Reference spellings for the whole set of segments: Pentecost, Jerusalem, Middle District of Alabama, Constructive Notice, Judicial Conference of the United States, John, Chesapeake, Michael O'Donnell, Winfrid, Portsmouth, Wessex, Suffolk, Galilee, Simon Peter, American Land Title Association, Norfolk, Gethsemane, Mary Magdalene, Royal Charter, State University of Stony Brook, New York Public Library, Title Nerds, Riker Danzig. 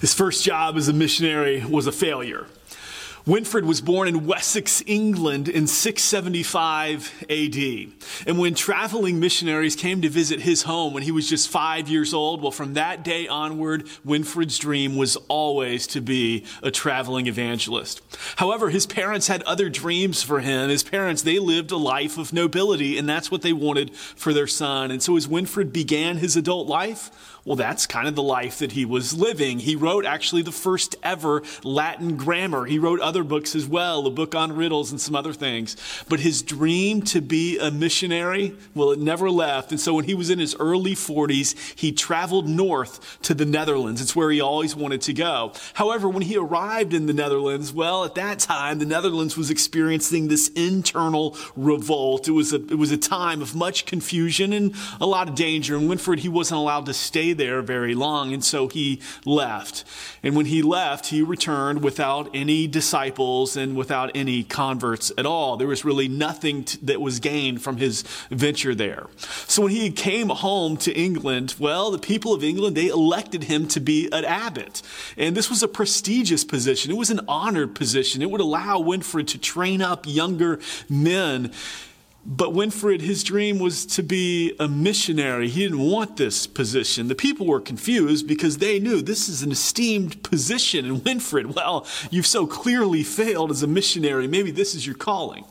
His first job as a missionary was a failure. Winfrid was born in Wessex, England in 675 AD. And when traveling missionaries came to visit his home when he was just 5 years old, well, from that day onward, Winfrid's dream was always to be a traveling evangelist. However, his parents had other dreams for him. His parents, they lived a life of nobility, and that's what they wanted for their son. And so as Winfrid began his adult life, well, that's kind of the life that he was living. He wrote actually the first ever Latin grammar. He wrote other books as well, a book on riddles and some other things. But his dream to be a missionary, well, it never left. And so when he was in his early 40s, he traveled north to the Netherlands. It's where he always wanted to go. However, when he arrived in the Netherlands, well, at that time, the Netherlands was experiencing this internal revolt. It was a time of much confusion and a lot of danger. And Winfrid, he wasn't allowed to stay there very long, and so he left. And when he left, he returned without any disciples and without any converts at all. There was really nothing that was gained from his venture there. So when he came home to England, well, the people of England, they elected him to be an abbot. And this was a prestigious position. It was an honored position. It would allow Winfrid to train up younger men. But Winfrid, his dream was to be a missionary. He didn't want this position. The people were confused because they knew this is an esteemed position. And Winfrid, well, you've so clearly failed as a missionary. Maybe this is your calling.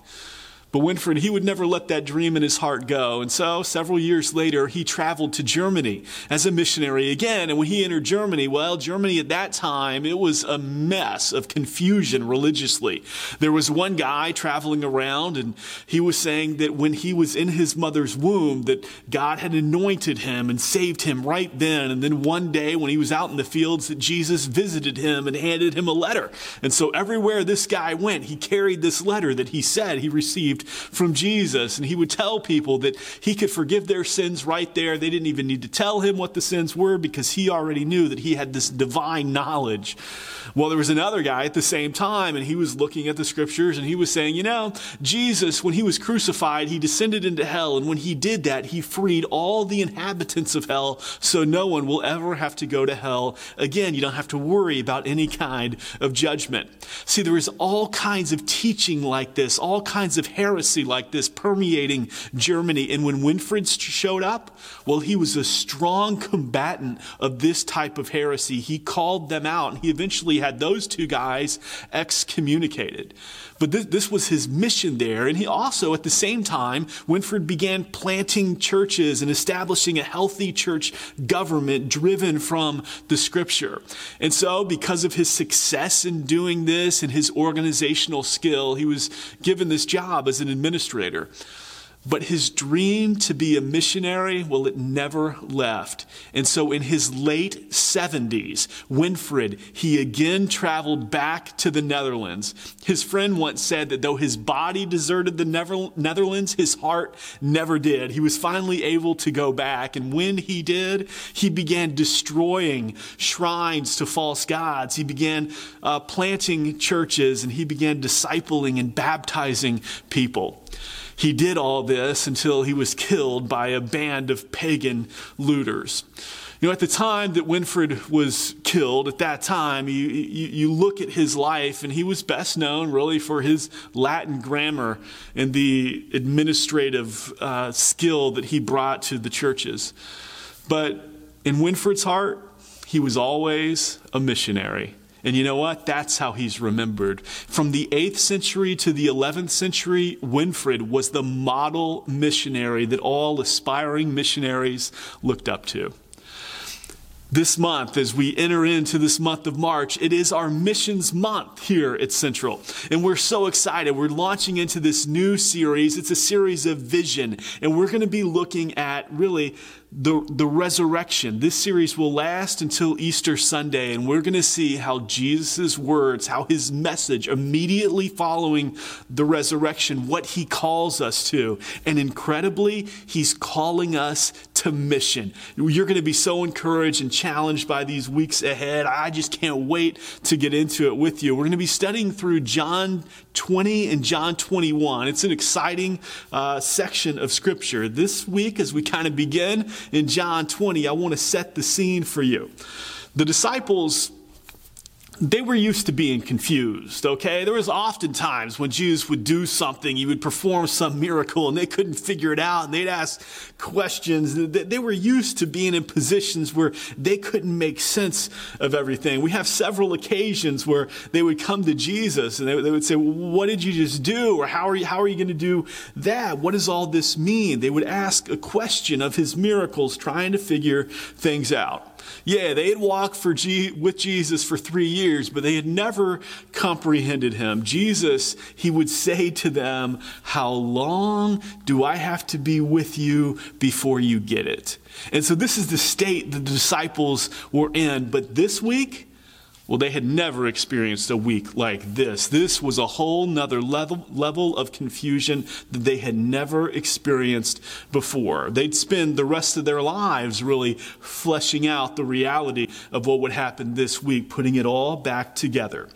But Winfrid, he would never let that dream in his heart go. And so several years later, he traveled to Germany as a missionary again. And when he entered Germany, well, Germany at that time, it was a mess of confusion religiously. There was one guy traveling around, and he was saying that when he was in his mother's womb, that God had anointed him and saved him right then. And then one day when he was out in the fields, that Jesus visited him and handed him a letter. And so everywhere this guy went, he carried this letter that he said he received from Jesus, and he would tell people that he could forgive their sins right there. They didn't even need to tell him what the sins were because he already knew that he had this divine knowledge. Well, there was another guy at the same time, and he was looking at the scriptures, and he was saying, you know, Jesus, when he was crucified, he descended into hell, and when he did that, he freed all the inhabitants of hell, so no one will ever have to go to hell again. You don't have to worry about any kind of judgment. See, there is all kinds of teaching like this, all kinds of heresy like this permeating Germany. And when Winfrid showed up, well, he was a strong combatant of this type of heresy. He called them out, and he eventually had those two guys excommunicated. But this was his mission there. And he also, at the same time, Winfrid began planting churches and establishing a healthy church government driven from the scripture. And so because of his success in doing this and his organizational skill, he was given this job as an administrator. But his dream to be a missionary, well, it never left. And so in his late 70s, Winfrid, he again traveled back to the Netherlands. His friend once said that though his body deserted the Netherlands, his heart never did. He was finally able to go back. And when he did, he began destroying shrines to false gods. He began planting churches, and he began discipling and baptizing people. He did all this until he was killed by a band of pagan looters. You know, at the time that Winfrid was killed, at that time, you look at his life, and he was best known really for his Latin grammar and the administrative skill that he brought to the churches. But in Winfrid's heart, he was always a missionary. And you know what? That's how he's remembered. From the 8th century to the 11th century, Winfrid was the model missionary that all aspiring missionaries looked up to. This month, as we enter into this month of March, it is our missions month here at Central. And we're so excited. We're launching into this new series. It's a series of vision. And we're going to be looking at really the resurrection. This series will last until Easter Sunday. And we're going to see how Jesus' words, how his message immediately following the resurrection, what he calls us to. And incredibly, he's calling us to mission. You're going to be so encouraged and challenged by these weeks ahead. I just can't wait to get into it with you. We're going to be studying through John 20 and John 21. It's an exciting section of scripture. This week, as we kind of begin in John 20, I want to set the scene for you. The disciples, They were used to being confused, okay? There was often times when Jews would do something, you would perform some miracle, and they couldn't figure it out, and they'd ask questions. They were used to being in positions where they couldn't make sense of everything. We have several occasions where they would come to Jesus, and they would say, well, what did you just do? Or how are you going to do that? What does all this mean? They would ask a question of his miracles, trying to figure things out. Yeah, they had walked with Jesus for 3 years, but they had never comprehended him. Jesus, he would say to them, how long do I have to be with you before you get it? And so this is the state the disciples were in. But this week, well, they had never experienced a week like this. This was a whole nother level of confusion that they had never experienced before. They'd spend the rest of their lives really fleshing out the reality of what would happen this week, putting it all back together.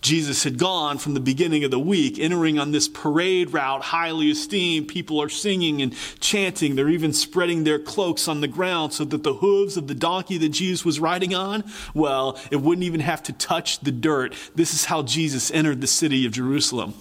Jesus had gone from the beginning of the week, entering on this parade route, highly esteemed. People are singing and chanting. They're even spreading their cloaks on the ground so that the hooves of the donkey that Jesus was riding on, well, it wouldn't even have to touch the dirt. This is how Jesus entered the city of Jerusalem.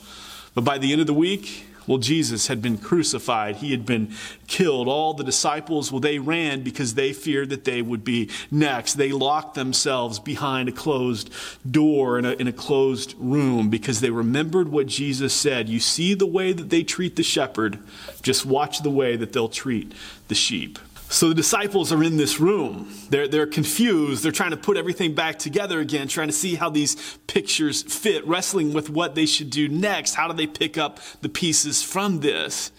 But by the end of the week, well, Jesus had been crucified. He had been killed. All the disciples, well, they ran because they feared that they would be next. They locked themselves behind a closed door in a closed room because they remembered what Jesus said. You see the way that they treat the shepherd, just watch the way that they'll treat the sheep. So the disciples are in this room. They're confused. They're trying to put everything back together again, trying to see how these pictures fit, wrestling with what they should do next. How do they pick up the pieces from this?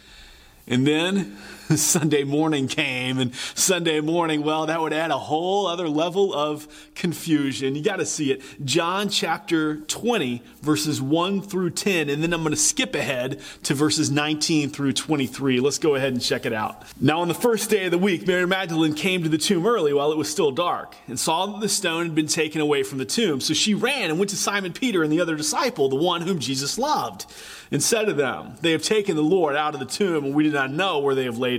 And then Sunday morning came, and Sunday morning, well, that would add a whole other level of confusion. You got to see it. John chapter 20, verses 1 through 10, and then I'm going to skip ahead to verses 19 through 23. Let's go ahead and check it out. Now, on the first day of the week, Mary Magdalene came to the tomb early while it was still dark and saw that the stone had been taken away from the tomb. So she ran and went to Simon Peter and the other disciple, the one whom Jesus loved, and said to them, they have taken the Lord out of the tomb, and we do not know where they have laid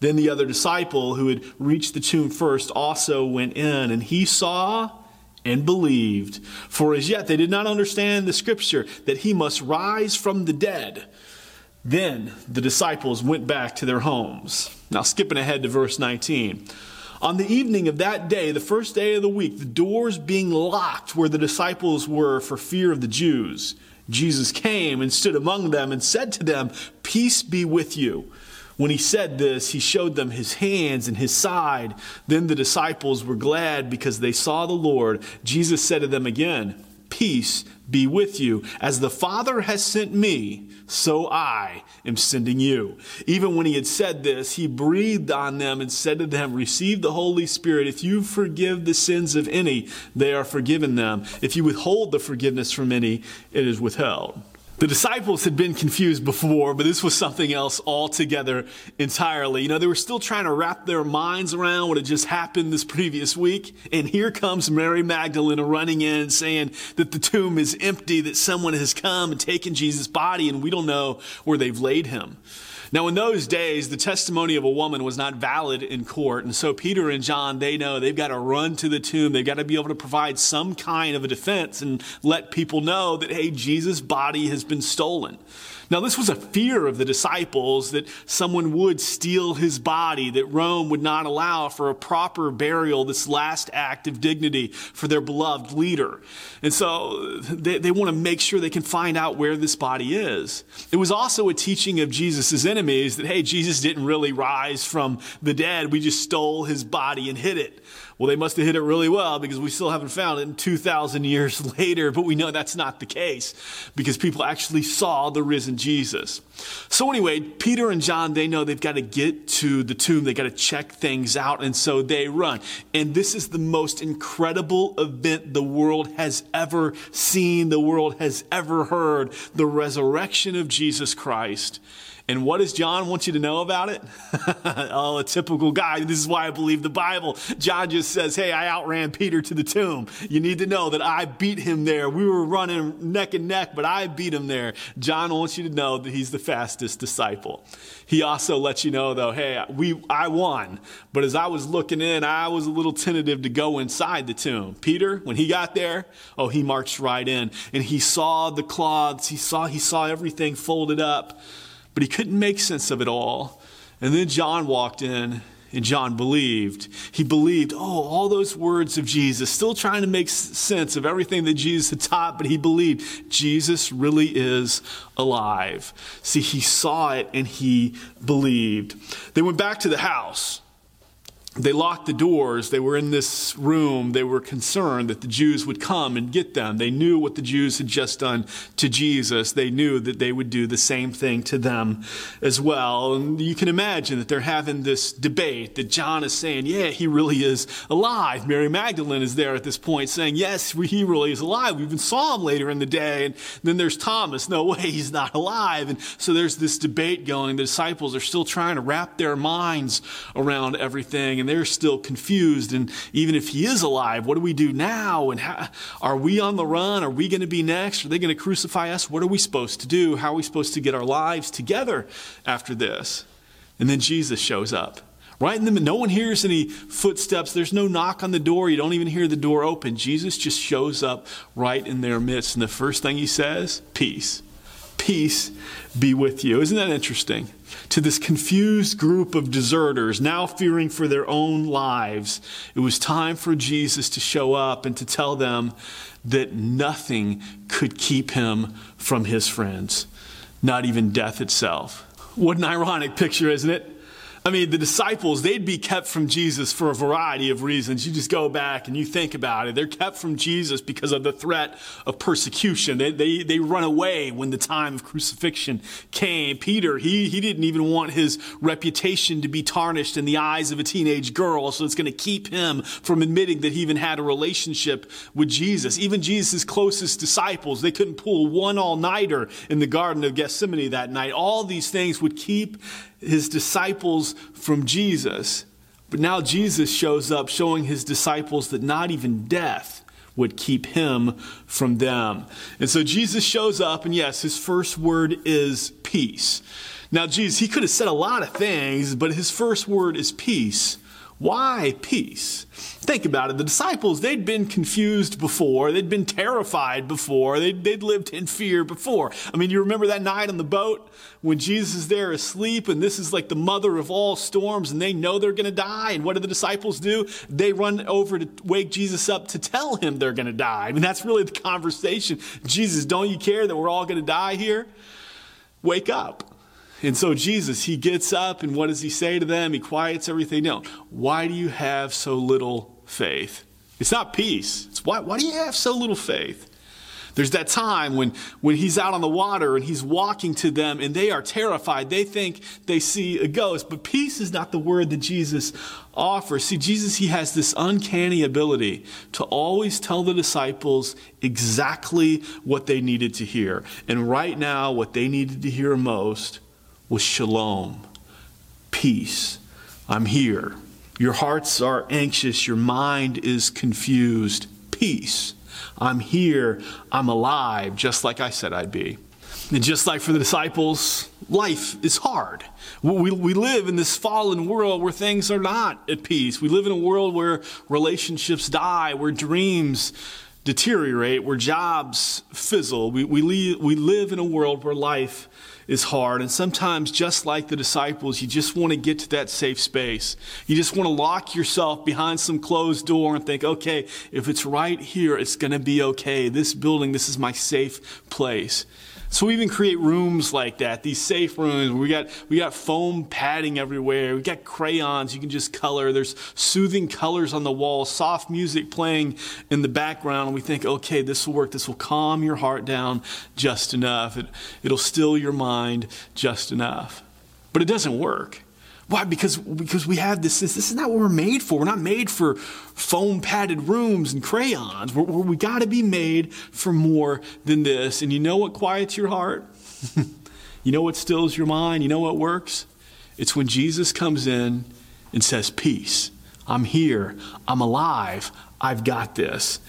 Then the other disciple, who had reached the tomb first, also went in, and he saw and believed. For as yet they did not understand the scripture, that he must rise from the dead. Then the disciples went back to their homes. Now, skipping ahead to verse 19. On the evening of that day, the first day of the week, the doors being locked where the disciples were for fear of the Jews, Jesus came and stood among them and said to them, "Peace be with you." When he said this, he showed them his hands and his side. Then the disciples were glad because they saw the Lord. Jesus said to them again, "Peace be with you. As the Father has sent me, so I am sending you." Even when he had said this, he breathed on them and said to them, "Receive the Holy Spirit. If you forgive the sins of any, they are forgiven them. If you withhold the forgiveness from any, it is withheld." The disciples had been confused before, but this was something else altogether entirely. You know, they were still trying to wrap their minds around what had just happened this previous week. And here comes Mary Magdalene running in saying that the tomb is empty, that someone has come and taken Jesus' body, and we don't know where they've laid him. Now, in those days, the testimony of a woman was not valid in court. And so Peter and John, they know they've got to run to the tomb. They've got to be able to provide some kind of a defense and let people know that, hey, Jesus' body has been stolen. Now, this was a fear of the disciples that someone would steal his body, that Rome would not allow for a proper burial, this last act of dignity for their beloved leader. And so they want to make sure they can find out where this body is. It was also a teaching of Jesus' enemies that, hey, Jesus didn't really rise from the dead. We just stole his body and hid it. well, they must have hit it really well because we still haven't found it in 2,000 years later. But we know that's not the case because people actually saw the risen Jesus. So anyway, Peter and John, they know they've got to get to the tomb. They've got to check things out. And so they run. And this is the most incredible event the world has ever seen, the world has ever heard, the resurrection of Jesus Christ. And what does John want you to know about it? Oh, a typical guy. This is why I believe the Bible. John just says, hey, I outran Peter to the tomb. You need to know that I beat him there. We were running neck and neck, but I beat him there. John wants you to know that he's the fastest disciple. He also lets you know, though, hey, I won. But as I was looking in, I was a little tentative to go inside the tomb. Peter, when he got there, oh, he marched right in. And he saw the cloths. He saw everything folded up. But he couldn't make sense of it all. And then John walked in, and John believed. He believed, oh, all those words of Jesus, still trying to make sense of everything that Jesus had taught, but he believed Jesus really is alive. See, he saw it and he believed. They went back to the house. They locked the doors. They were in this room. They were concerned that the Jews would come and get them. They knew what the Jews had just done to Jesus. They knew that they would do the same thing to them as well. And you can imagine that they're having this debate that John is saying, yeah, he really is alive. Mary Magdalene is there at this point saying, yes, he really is alive. We even saw him later in the day. And then there's Thomas. No way, he's not alive. And so there's this debate going. The disciples are still trying to wrap their minds around everything. And they're still confused. And even if he is alive, what do we do now? And how, are we on the run? Are we going to be next? Are they going to crucify us? What are we supposed to do? How are we supposed to get our lives together after this? And then Jesus shows up. Right in the middle, no one hears any footsteps. There's no knock on the door. You don't even hear the door open. Jesus just shows up right in their midst. And the first thing he says, peace. Peace be with you. Isn't that interesting? To this confused group of deserters, now fearing for their own lives, it was time for Jesus to show up and to tell them that nothing could keep him from his friends, not even death itself. What an ironic picture, isn't it? I mean, the disciples, they'd be kept from Jesus for a variety of reasons. You just go back and you think about it. They're kept from Jesus because of the threat of persecution. They run away when the time of crucifixion came. Peter, he didn't even want his reputation to be tarnished in the eyes of a teenage girl, so it's going to keep him from admitting that he even had a relationship with Jesus. Even Jesus' closest disciples, they couldn't pull one all-nighter in the Garden of Gethsemane that night. All these things would keep his disciples from Jesus. But now Jesus shows up showing his disciples that not even death would keep him from them. And so Jesus shows up, and yes, his first word is peace. Now, Jesus, he could have said a lot of things, but his first word is peace. Why peace? Think about it. The disciples, they'd been confused before. They'd been terrified before. They'd lived in fear before. I mean, you remember that night on the boat when Jesus is there asleep, and this is like the mother of all storms, and they know they're going to die. And what do the disciples do? They run over to wake Jesus up to tell him they're going to die. I mean, that's really the conversation. Jesus, don't you care that we're all going to die here? Wake up. And so Jesus, he gets up, and what does he say to them? He quiets everything down. Why do you have so little faith? It's not peace. It's why do you have so little faith? There's that time when he's out on the water and he's walking to them and they are terrified. They think they see a ghost, but peace is not the word that Jesus offers. See, Jesus, he has this uncanny ability to always tell the disciples exactly what they needed to hear. And right now, what they needed to hear most was shalom, peace. I'm here. Your hearts are anxious. Your mind is confused. Peace. I'm here. I'm alive, just like I said I'd be. And just like for the disciples, life is hard. We live in this fallen world where things are not at peace. We live in a world where relationships die, where dreams deteriorate, where jobs fizzle. We live in a world where life is hard. And sometimes, just like the disciples, you just want to get to that safe space. You just want to lock yourself behind some closed door and think, okay, if it's right here, it's going to be okay. This building, this is my safe place. So we even create rooms like that, these safe rooms. We got foam padding everywhere. We got crayons. You can just color. There's soothing colors on the wall, soft music playing in the background. And we think, okay, this will work. This will calm your heart down just enough. It'll still your mind just enough. But it doesn't work. Why? Because we have this is not what we're made for. We're not made for foam padded rooms and crayons. We got to be made for more than this. And you know what quiets your heart? You know what stills your mind? You know what works? It's when Jesus comes in and says, peace. I'm here. I'm alive. I've got this.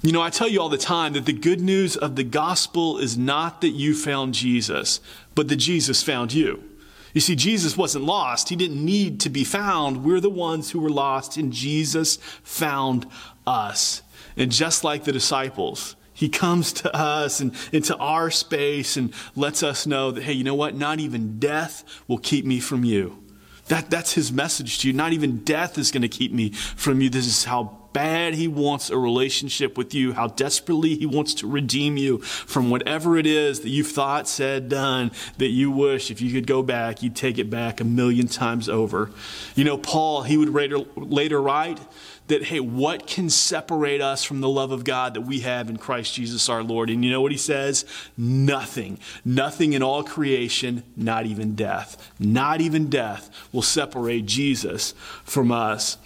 You know, I tell you all the time that the good news of the gospel is not that you found Jesus, but that Jesus found you. You see, Jesus wasn't lost. He didn't need to be found. We're the ones who were lost, and Jesus found us. And just like the disciples, he comes to us and into our space and lets us know that, hey, you know what? Not even death will keep me from you. That's his message to you. Not even death is going to keep me from you. This is how bad he wants a relationship with you, how desperately he wants to redeem you from whatever it is that you've thought, said, done, that you wish if you could go back, you'd take it back 1,000,000 times over. You know, Paul, he would later write that, hey, what can separate us from the love of God that we have in Christ Jesus our Lord? And you know what he says? Nothing. Nothing in all creation, not even death. Not even death will separate Jesus from us.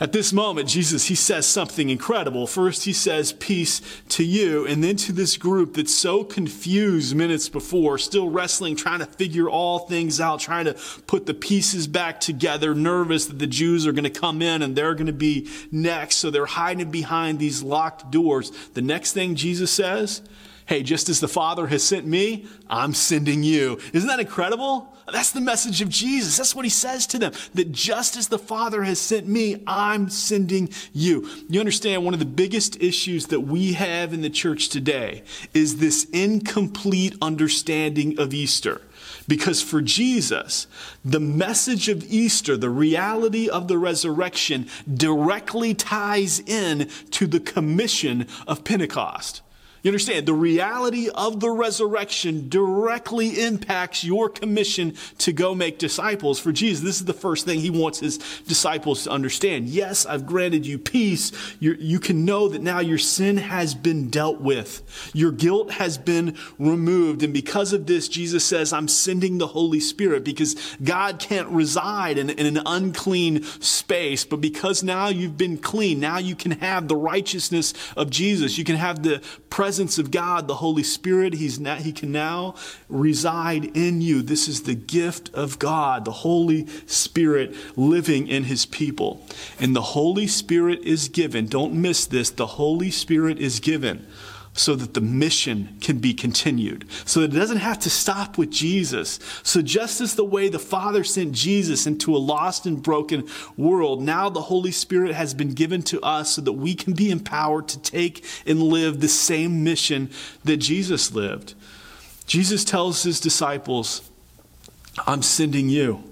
At this moment, Jesus, he says something incredible. First, he says, peace to you. And then to this group that's so confused minutes before, still wrestling, trying to figure all things out, trying to put the pieces back together, nervous that the Jews are going to come in and they're going to be next. So they're hiding behind these locked doors. The next thing Jesus says, hey, just as the Father has sent me, I'm sending you. Isn't that incredible? That's the message of Jesus. That's what he says to them, that just as the Father has sent me, I'm sending you. You understand, one of the biggest issues that we have in the church today is this incomplete understanding of Easter. Because for Jesus, the message of Easter, the reality of the resurrection, directly ties in to the commission of Pentecost. You understand, the reality of the resurrection directly impacts your commission to go make disciples. For Jesus, this is the first thing he wants his disciples to understand. Yes, I've granted you peace. You can know that now your sin has been dealt with. Your guilt has been removed. And because of this, Jesus says, I'm sending the Holy Spirit, because God can't reside in an unclean space. But because now you've been clean, now you can have the righteousness of Jesus. You can have the presence of God, the Holy Spirit. He can now reside in you. This is the gift of God, the Holy Spirit living in his people. And the Holy Spirit is given. Don't miss this. The Holy Spirit is given so that the mission can be continued, so that it doesn't have to stop with Jesus. So just as the way the Father sent Jesus into a lost and broken world, now the Holy Spirit has been given to us so that we can be empowered to take and live the same mission that Jesus lived. Jesus tells his disciples, I'm sending you.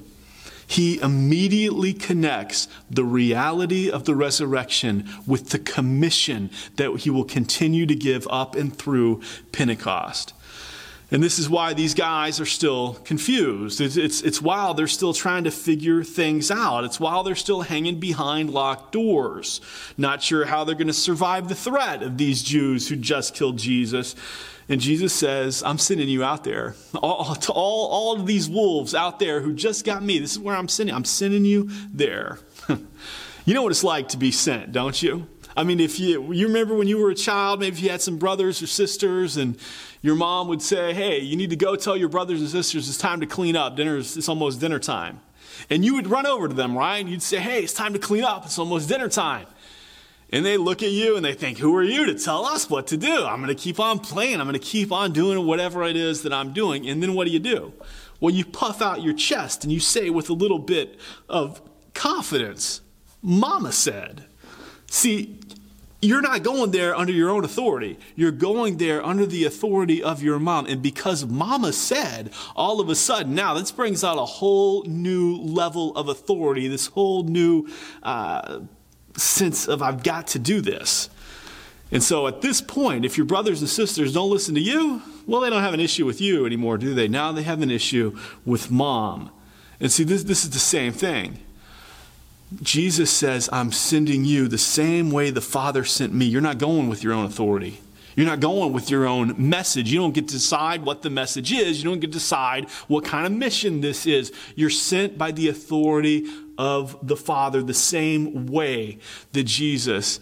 He immediately connects the reality of the resurrection with the commission that he will continue to give up and through Pentecost. And this is why these guys are still confused. It's while they're still trying to figure things out. It's while they're still hanging behind locked doors, not sure how they're going to survive the threat of these Jews who just killed Jesus. And Jesus says, I'm sending you out there. To all of these wolves out there who just got me, this is where I'm sending. I'm sending you there. You know what it's like to be sent, don't you? I mean, if you remember when you were a child, maybe you had some brothers or sisters, and your mom would say, hey, you need to go tell your brothers and sisters it's time to clean up. It's almost dinner time. And you would run over to them, right? And you'd say, hey, it's time to clean up. It's almost dinner time. And they look at you and they think, who are you to tell us what to do? I'm going to keep on playing. I'm going to keep on doing whatever it is that I'm doing. And then what do? Well, you puff out your chest and you say with a little bit of confidence, Mama said. See, you're not going there under your own authority. You're going there under the authority of your mom. And because Mama said, all of a sudden, now this brings out a whole new level of authority, this whole new sense of I've got to do this. And so at this point, if your brothers and sisters don't listen to you, well, they don't have an issue with you anymore, do they? Now they have an issue with mom. And see, this is the same thing. Jesus says, I'm sending you the same way the Father sent me. You're not going with your own authority. You're not going with your own message. You don't get to decide what the message is. You don't get to decide what kind of mission this is. You're sent by the authority of the Father the same way that Jesus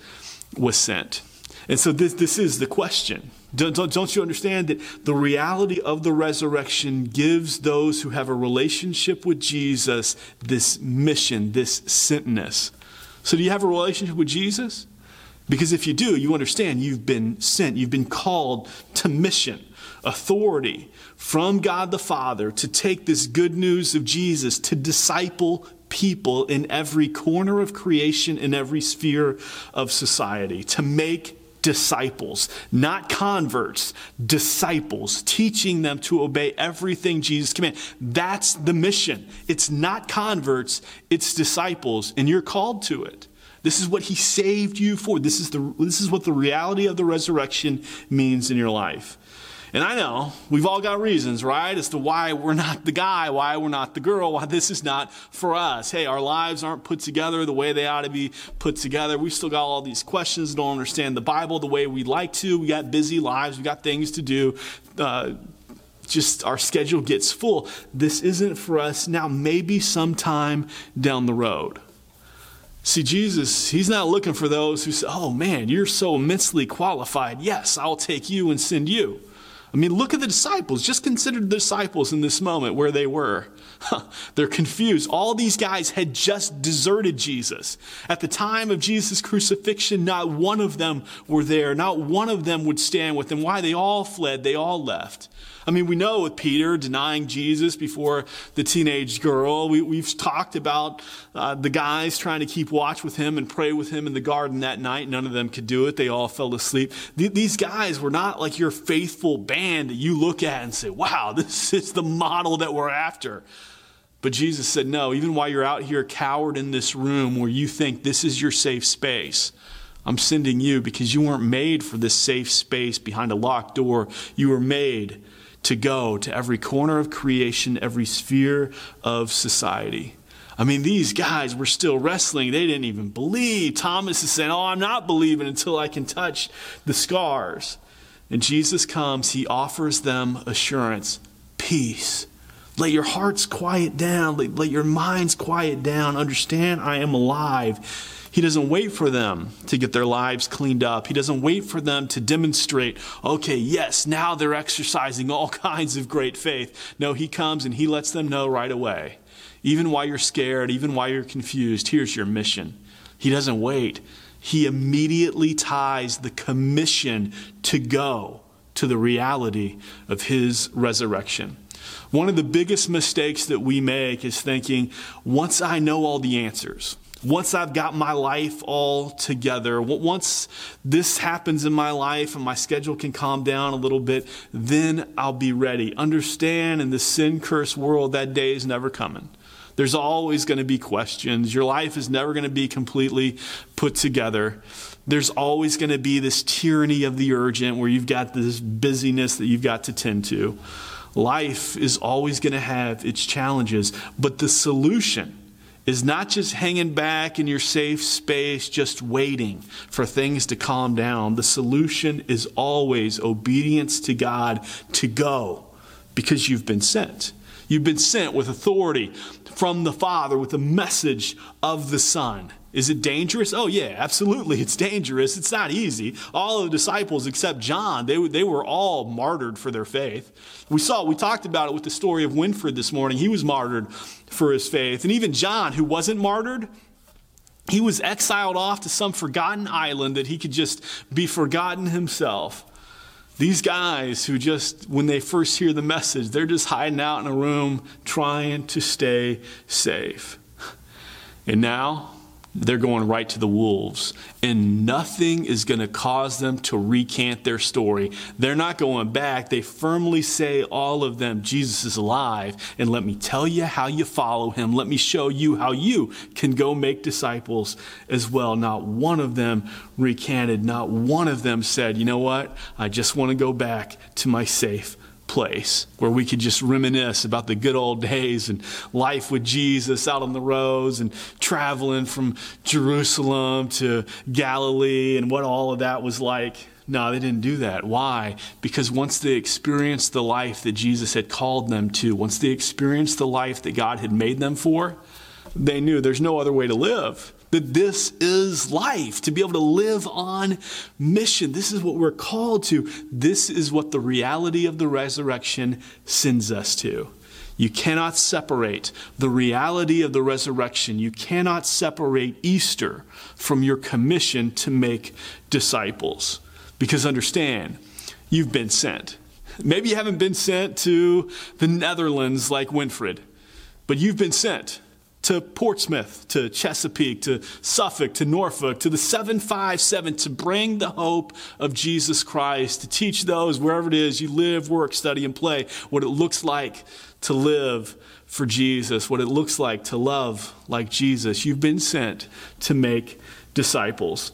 was sent. And so this is the question. Don't you understand that the reality of the resurrection gives those who have a relationship with Jesus this mission, this sentness? So do you have a relationship with Jesus? Because if you do, you understand you've been sent. You've been called to mission, authority from God the Father to take this good news of Jesus to disciple people in every corner of creation, in every sphere of society, to make disciples, not converts, disciples, teaching them to obey everything Jesus commands. That's the mission. It's not converts, it's disciples, and you're called to it. This is what he saved you for. This is what the reality of the resurrection means in your life. And I know we've all got reasons, right, as to why we're not the guy, why we're not the girl, why this is not for us. Hey, our lives aren't put together the way they ought to be put together. We've still got all these questions, don't understand the Bible the way we like to. We got busy lives, we got things to do. Just our schedule gets full. This isn't for us now, maybe sometime down the road. See, Jesus, he's not looking for those who say, oh man, you're so immensely qualified. Yes, I'll take you and send you. I mean, look at the disciples. Just consider the disciples in this moment where they were. They're confused. All these guys had just deserted Jesus. At the time of Jesus' crucifixion, not one of them were there. Not one of them would stand with him. Why? They all fled. They all left. I mean, we know with Peter denying Jesus before the teenage girl. We've talked about the guys trying to keep watch with him and pray with him in the garden that night. None of them could do it. They all fell asleep. These guys were not like your faithful band that you look at and say, wow, this is the model that we're after. But Jesus said, no, even while you're out here cowered in this room where you think this is your safe space, I'm sending you because you weren't made for this safe space behind a locked door. You were made to go to every corner of creation, every sphere of society. I mean, these guys were still wrestling. They didn't even believe. Thomas is saying, oh, I'm not believing until I can touch the scars. And Jesus comes. He offers them assurance, peace. Let your hearts quiet down. Let your minds quiet down. Understand, I am alive. He doesn't wait for them to get their lives cleaned up. He doesn't wait for them to demonstrate, okay, yes, now they're exercising all kinds of great faith. No, he comes and he lets them know right away. Even while you're scared, even while you're confused, here's your mission. He doesn't wait. He immediately ties the commission to go to the reality of his resurrection. One of the biggest mistakes that we make is thinking, once I know all the answers, once I've got my life all together, once this happens in my life and my schedule can calm down a little bit, then I'll be ready. Understand, in the sin-cursed world, that day is never coming. There's always going to be questions. Your life is never going to be completely put together. There's always going to be this tyranny of the urgent where you've got this busyness that you've got to tend to. Life is always going to have its challenges, but the solution is not just hanging back in your safe space, just waiting for things to calm down. The solution is always obedience to God to go because you've been sent. You've been sent with authority from the Father, with the message of the Son. Is it dangerous? Oh, yeah, absolutely. It's dangerous. It's not easy. All of the disciples except John, they were all martyred for their faith. We talked about it with the story of Winfrid this morning. He was martyred for his faith. And even John, who wasn't martyred, he was exiled off to some forgotten island that he could just be forgotten himself. These guys who just, when they first hear the message, they're just hiding out in a room trying to stay safe. And now they're going right to the wolves, and nothing is going to cause them to recant their story. They're not going back. They firmly say, all of them, Jesus is alive, and let me tell you how you follow him. Let me show you how you can go make disciples as well. Not one of them recanted. Not one of them said, you know what? I just want to go back to my safe place where we could just reminisce about the good old days and life with Jesus out on the roads and traveling from Jerusalem to Galilee and what all of that was like. No, they didn't do that. Why? Because once they experienced the life that Jesus had called them to, once they experienced the life that God had made them for, they knew there's no other way to live. That this is life, to be able to live on mission. This is what we're called to. This is what the reality of the resurrection sends us to. You cannot separate the reality of the resurrection. You cannot separate Easter from your commission to make disciples. Because understand, you've been sent. Maybe you haven't been sent to the Netherlands like Winfrid, but you've been sent to Portsmouth, to Chesapeake, to Suffolk, to Norfolk, to the 757, to bring the hope of Jesus Christ, to teach those, wherever it is you live, work, study, and play, what it looks like to live for Jesus, what it looks like to love like Jesus. You've been sent to make disciples.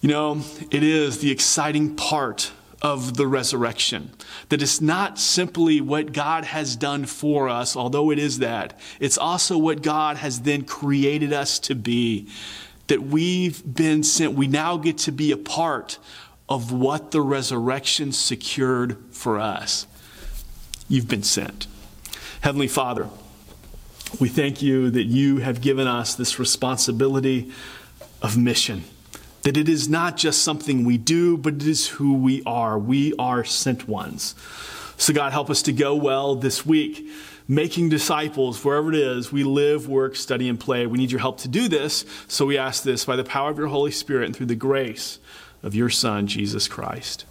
You know, it is the exciting part of the resurrection, that it's not simply what God has done for us, although it is that, it's also what God has then created us to be, that we've been sent. We now get to be a part of what the resurrection secured for us. You've been sent. Heavenly Father, we thank you that you have given us this responsibility of mission. That it is not just something we do, but it is who we are. We are sent ones. So God, help us to go well this week, making disciples wherever it is we live, work, study, and play. We need your help to do this. So we ask this by the power of your Holy Spirit and through the grace of your Son, Jesus Christ.